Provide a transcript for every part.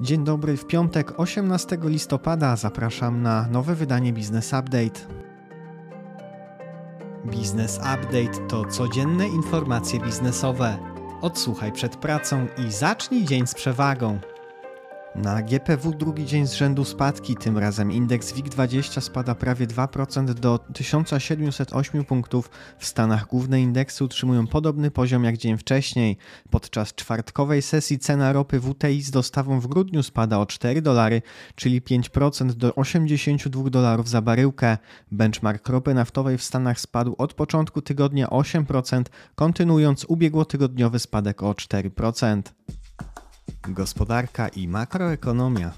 Dzień dobry, w piątek 18 listopada zapraszam na nowe wydanie Business Update. Business Update to codzienne informacje biznesowe. Odsłuchaj przed pracą i zacznij dzień z przewagą. Na GPW drugi dzień z rzędu spadki, tym razem indeks WIG20 spada prawie 2% do 1708 punktów. W Stanach główne indeksy utrzymują podobny poziom jak dzień wcześniej. Podczas czwartkowej sesji cena ropy WTI z dostawą w grudniu spada o $4, czyli 5% do $82 za baryłkę. Benchmark ropy naftowej w Stanach spadł od początku tygodnia 8%, kontynuując ubiegłotygodniowy spadek o 4%. Gospodarka i makroekonomia.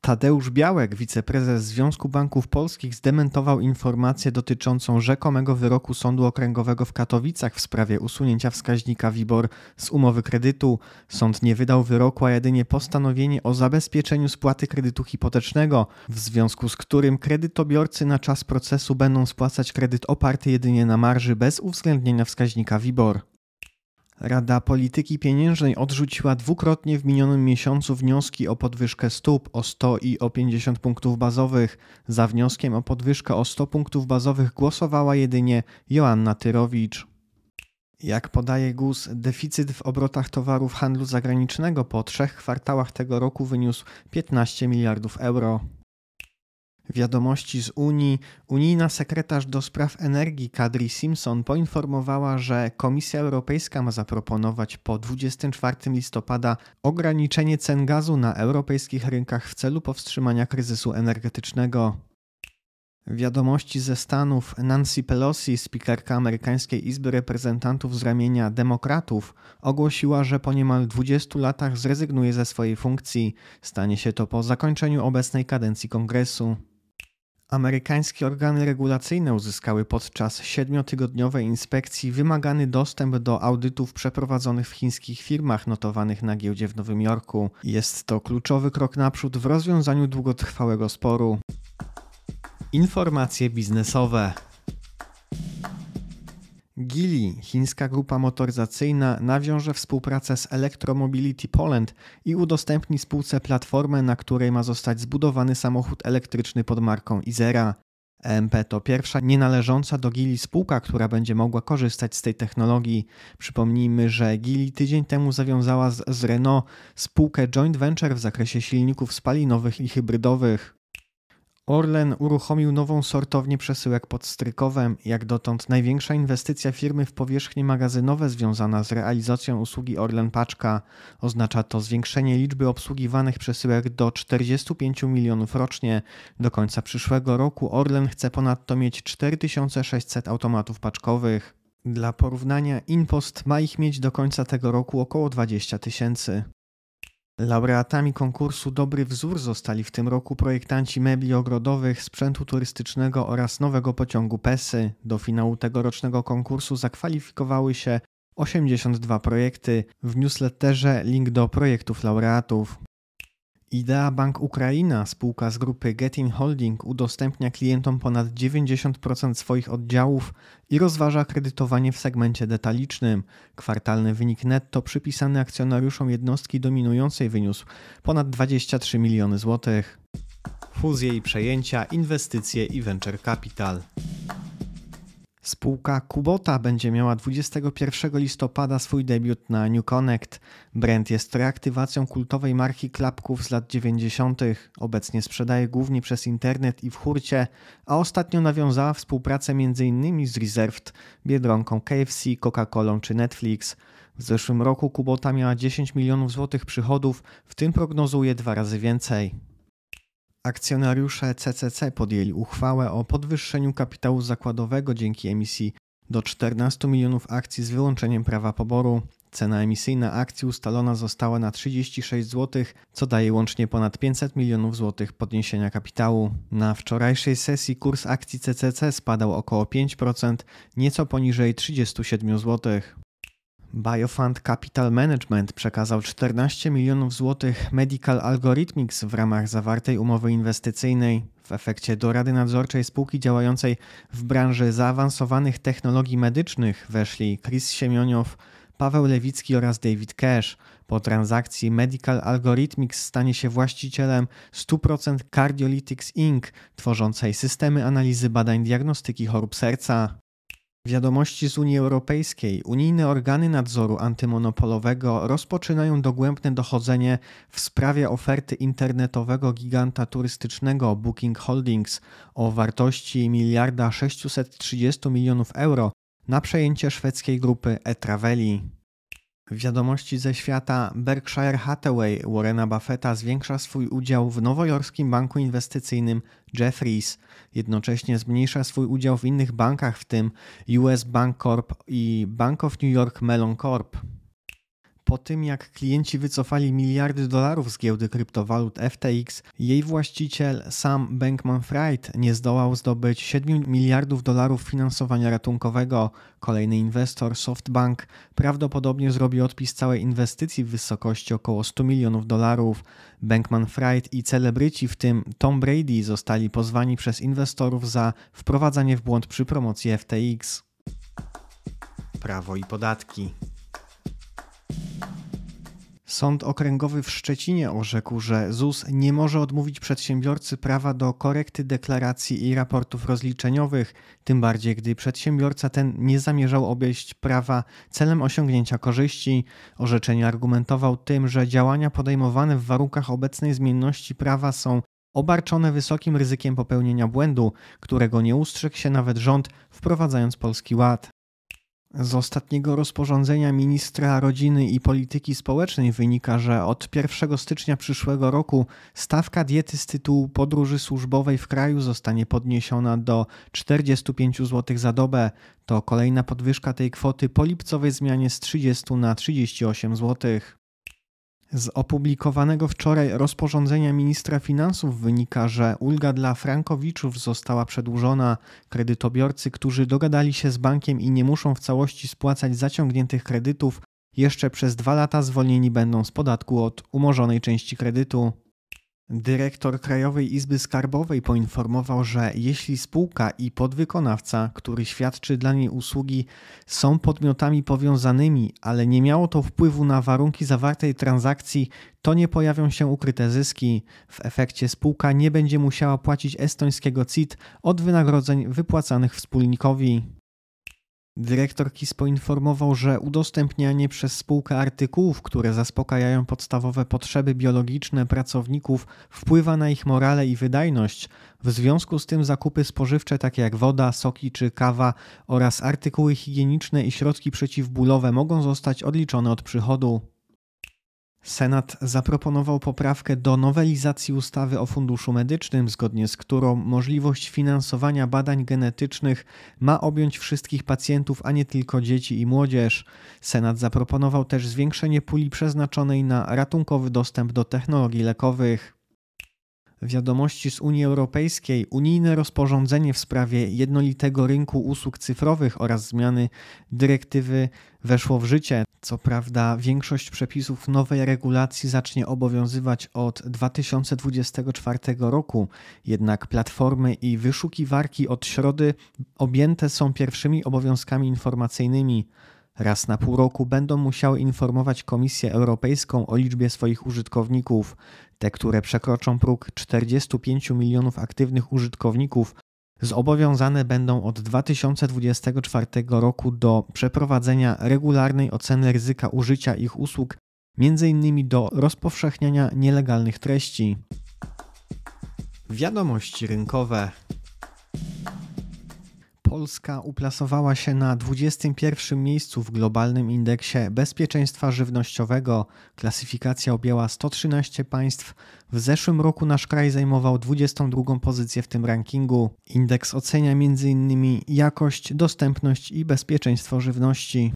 Tadeusz Białek, wiceprezes Związku Banków Polskich, zdementował informację dotyczącą rzekomego wyroku Sądu Okręgowego w Katowicach w sprawie usunięcia wskaźnika WIBOR z umowy kredytu. Sąd nie wydał wyroku, a jedynie postanowienie o zabezpieczeniu spłaty kredytu hipotecznego, w związku z którym kredytobiorcy na czas procesu będą spłacać kredyt oparty jedynie na marży bez uwzględnienia wskaźnika WIBOR. Rada Polityki Pieniężnej odrzuciła dwukrotnie w minionym miesiącu wnioski o podwyżkę stóp o 100 i o 50 punktów bazowych. Za wnioskiem o podwyżkę o 100 punktów bazowych głosowała jedynie Joanna Tyrowicz. Jak podaje GUS, deficyt w obrotach towarów handlu zagranicznego po 3 kwartałach tego roku wyniósł 15 miliardów euro. Wiadomości z Unii. Unijna sekretarz do spraw energii Kadri Simpson poinformowała, że Komisja Europejska ma zaproponować po 24 listopada ograniczenie cen gazu na europejskich rynkach w celu powstrzymania kryzysu energetycznego. Wiadomości ze Stanów. Nancy Pelosi, spikerka amerykańskiej Izby Reprezentantów z ramienia demokratów, ogłosiła, że po niemal 20 latach zrezygnuje ze swojej funkcji. Stanie się to po zakończeniu obecnej kadencji kongresu. Amerykańskie organy regulacyjne uzyskały podczas 7-tygodniowej inspekcji wymagany dostęp do audytów przeprowadzonych w chińskich firmach notowanych na giełdzie w Nowym Jorku. Jest to kluczowy krok naprzód w rozwiązaniu długotrwałego sporu. Informacje biznesowe. Geely, chińska grupa motoryzacyjna, nawiąże współpracę z Electromobility Poland i udostępni spółce platformę, na której ma zostać zbudowany samochód elektryczny pod marką Izera. EMP to pierwsza nienależąca do Geely spółka, która będzie mogła korzystać z tej technologii. Przypomnijmy, że Geely tydzień temu zawiązała z Renault spółkę joint venture w zakresie silników spalinowych i hybrydowych. Orlen uruchomił nową sortownię przesyłek pod Strykowem. Jak dotąd największa inwestycja firmy w powierzchnie magazynowe związana z realizacją usługi Orlen Paczka. Oznacza to zwiększenie liczby obsługiwanych przesyłek do 45 milionów rocznie. Do końca przyszłego roku Orlen chce ponadto mieć 4600 automatów paczkowych. Dla porównania InPost ma ich mieć do końca tego roku około 20 000. Laureatami konkursu Dobry Wzór zostali w tym roku projektanci mebli ogrodowych, sprzętu turystycznego oraz nowego pociągu PESY. Do finału tegorocznego konkursu zakwalifikowały się 82 projekty. W newsletterze link do projektów laureatów. Idea Bank Ukraina, spółka z grupy Getin Holding, udostępnia klientom ponad 90% swoich oddziałów i rozważa kredytowanie w segmencie detalicznym. Kwartalny wynik netto przypisany akcjonariuszom jednostki dominującej wyniósł ponad 23 miliony złotych. Fuzje i przejęcia, inwestycje i venture capital. Spółka Kubota będzie miała 21 listopada swój debiut na New Connect. Brand jest reaktywacją kultowej marki klapków z lat 90. Obecnie sprzedaje głównie przez internet i w hurcie, a ostatnio nawiązała współpracę m.in. z Reserved, Biedronką, KFC, Coca-Colą czy Netflix. W zeszłym roku Kubota miała 10 milionów złotych przychodów, w tym prognozuje 2 razy więcej. Akcjonariusze CCC podjęli uchwałę o podwyższeniu kapitału zakładowego dzięki emisji do 14 milionów akcji z wyłączeniem prawa poboru. Cena emisyjna akcji ustalona została na 36 zł, co daje łącznie ponad 500 milionów złotych podniesienia kapitału. Na wczorajszej sesji kurs akcji CCC spadał około 5%, nieco poniżej 37 zł. BioFund Capital Management przekazał 14 milionów złotych Medical Algorithmics w ramach zawartej umowy inwestycyjnej. W efekcie do Rady Nadzorczej spółki działającej w branży zaawansowanych technologii medycznych weszli Chris Siemioniow, Paweł Lewicki oraz David Cash. Po transakcji Medical Algorithmics stanie się właścicielem 100% Cardiolytics Inc., tworzącej systemy analizy badań diagnostyki chorób serca. Wiadomości z Unii Europejskiej. Unijne organy nadzoru antymonopolowego rozpoczynają dogłębne dochodzenie w sprawie oferty internetowego giganta turystycznego Booking Holdings o wartości 1,630 mld euro na przejęcie szwedzkiej grupy e-Traveli. Wiadomości ze świata. Berkshire Hathaway Warrena Buffetta zwiększa swój udział w nowojorskim banku inwestycyjnym Jefferies. Jednocześnie zmniejsza swój udział w innych bankach, w tym US Bank Corp i Bank of New York Mellon Corp. Po tym jak klienci wycofali $1 miliard z giełdy kryptowalut FTX, jej właściciel Sam Bankman-Fried nie zdołał zdobyć $7 miliardów finansowania ratunkowego. Kolejny inwestor, SoftBank, prawdopodobnie zrobi odpis całej inwestycji w wysokości około $100 milionów. Bankman-Fried i celebryci, w tym Tom Brady, zostali pozwani przez inwestorów za wprowadzanie w błąd przy promocji FTX. Prawo i podatki. Sąd Okręgowy w Szczecinie orzekł, że ZUS nie może odmówić przedsiębiorcy prawa do korekty deklaracji i raportów rozliczeniowych, tym bardziej gdy przedsiębiorca ten nie zamierzał obejść prawa celem osiągnięcia korzyści. Orzeczenie argumentował tym, że działania podejmowane w warunkach obecnej zmienności prawa są obarczone wysokim ryzykiem popełnienia błędu, którego nie ustrzegł się nawet rząd, wprowadzając Polski Ład. Z ostatniego rozporządzenia ministra rodziny i polityki społecznej wynika, że od 1 stycznia przyszłego roku stawka diety z tytułu podróży służbowej w kraju zostanie podniesiona do 45 zł za dobę. To kolejna podwyżka tej kwoty po lipcowej zmianie z 30 na 38 zł. Z opublikowanego wczoraj rozporządzenia ministra finansów wynika, że ulga dla frankowiczów została przedłużona. Kredytobiorcy, którzy dogadali się z bankiem i nie muszą w całości spłacać zaciągniętych kredytów, jeszcze przez 2 lata zwolnieni będą z podatku od umorzonej części kredytu. Dyrektor Krajowej Izby Skarbowej poinformował, że jeśli spółka i podwykonawca, który świadczy dla niej usługi, są podmiotami powiązanymi, ale nie miało to wpływu na warunki zawartej transakcji, to nie pojawią się ukryte zyski. W efekcie spółka nie będzie musiała płacić estońskiego CIT od wynagrodzeń wypłacanych wspólnikowi. Dyrektor KIS poinformował, że udostępnianie przez spółkę artykułów, które zaspokajają podstawowe potrzeby biologiczne pracowników, wpływa na ich morale i wydajność. W związku z tym zakupy spożywcze takie jak woda, soki czy kawa oraz artykuły higieniczne i środki przeciwbólowe mogą zostać odliczone od przychodu. Senat zaproponował poprawkę do nowelizacji ustawy o Funduszu Medycznym, zgodnie z którą możliwość finansowania badań genetycznych ma objąć wszystkich pacjentów, a nie tylko dzieci i młodzież. Senat zaproponował też zwiększenie puli przeznaczonej na ratunkowy dostęp do technologii lekowych. Wiadomości z Unii Europejskiej. Unijne rozporządzenie w sprawie jednolitego rynku usług cyfrowych oraz zmiany dyrektywy weszło w życie. Co prawda większość przepisów nowej regulacji zacznie obowiązywać od 2024 roku, jednak platformy i wyszukiwarki od środy objęte są pierwszymi obowiązkami informacyjnymi. Raz na pół roku będą musiały informować Komisję Europejską o liczbie swoich użytkowników. Te, które przekroczą próg 45 milionów aktywnych użytkowników, zobowiązane będą od 2024 roku do przeprowadzenia regularnej oceny ryzyka użycia ich usług, m.in. do rozpowszechniania nielegalnych treści. Wiadomości rynkowe. Polska uplasowała się na 21. miejscu w globalnym indeksie bezpieczeństwa żywnościowego. Klasyfikacja objęła 113 państw. W zeszłym roku nasz kraj zajmował 22. pozycję w tym rankingu. Indeks ocenia m.in. jakość, dostępność i bezpieczeństwo żywności.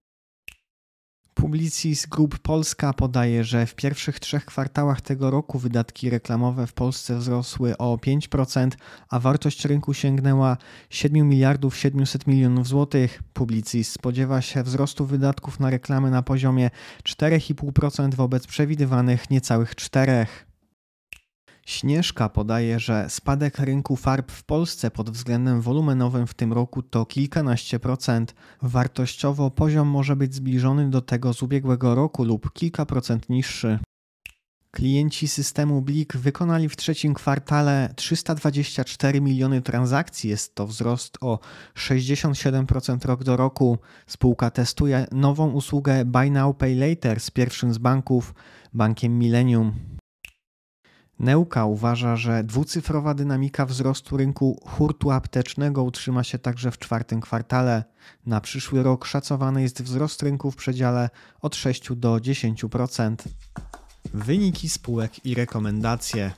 Publicis Group Polska podaje, że w pierwszych 3 kwartałach tego roku wydatki reklamowe w Polsce wzrosły o 5%, a wartość rynku sięgnęła 7,7 mld zł. Publicis spodziewa się wzrostu wydatków na reklamę na poziomie 4,5% wobec przewidywanych niecałych 4%. Śnieżka podaje, że spadek rynku farb w Polsce pod względem wolumenowym w tym roku to kilkanaście procent. Wartościowo poziom może być zbliżony do tego z ubiegłego roku lub kilka procent niższy. Klienci systemu BLIK wykonali w trzecim kwartale 324 miliony transakcji, jest to wzrost o 67% rok do roku. Spółka testuje nową usługę Buy Now Pay Later z pierwszym z banków, bankiem Millennium. Neuka uważa, że dwucyfrowa dynamika wzrostu rynku hurtu aptecznego utrzyma się także w czwartym kwartale. Na przyszły rok szacowany jest wzrost rynku w przedziale od 6 do 10%. Wyniki spółek i rekomendacje.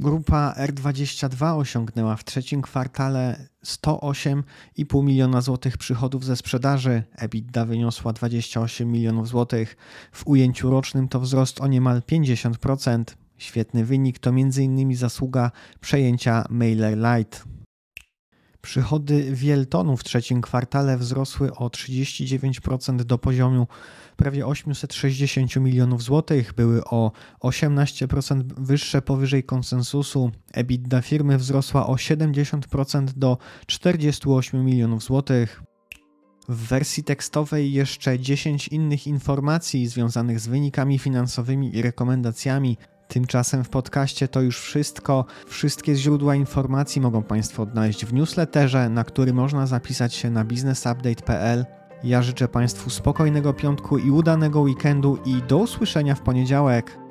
Grupa R22 osiągnęła w trzecim kwartale 108,5 miliona złotych przychodów ze sprzedaży. EBITDA wyniosła 28 milionów złotych. W ujęciu rocznym to wzrost o niemal 50%. Świetny wynik to m.in. zasługa przejęcia MailerLite. Przychody Wieltonu w trzecim kwartale wzrosły o 39% do poziomu prawie 860 milionów złotych, były o 18% wyższe powyżej konsensusu. EBITDA firmy wzrosła o 70% do 48 milionów złotych. W wersji tekstowej jeszcze 10 innych informacji związanych z wynikami finansowymi i rekomendacjami. Tymczasem w podcaście to już wszystko. Wszystkie źródła informacji mogą Państwo odnaleźć w newsletterze, na który można zapisać się na businessupdate.pl. Ja życzę Państwu spokojnego piątku i udanego weekendu i do usłyszenia w poniedziałek.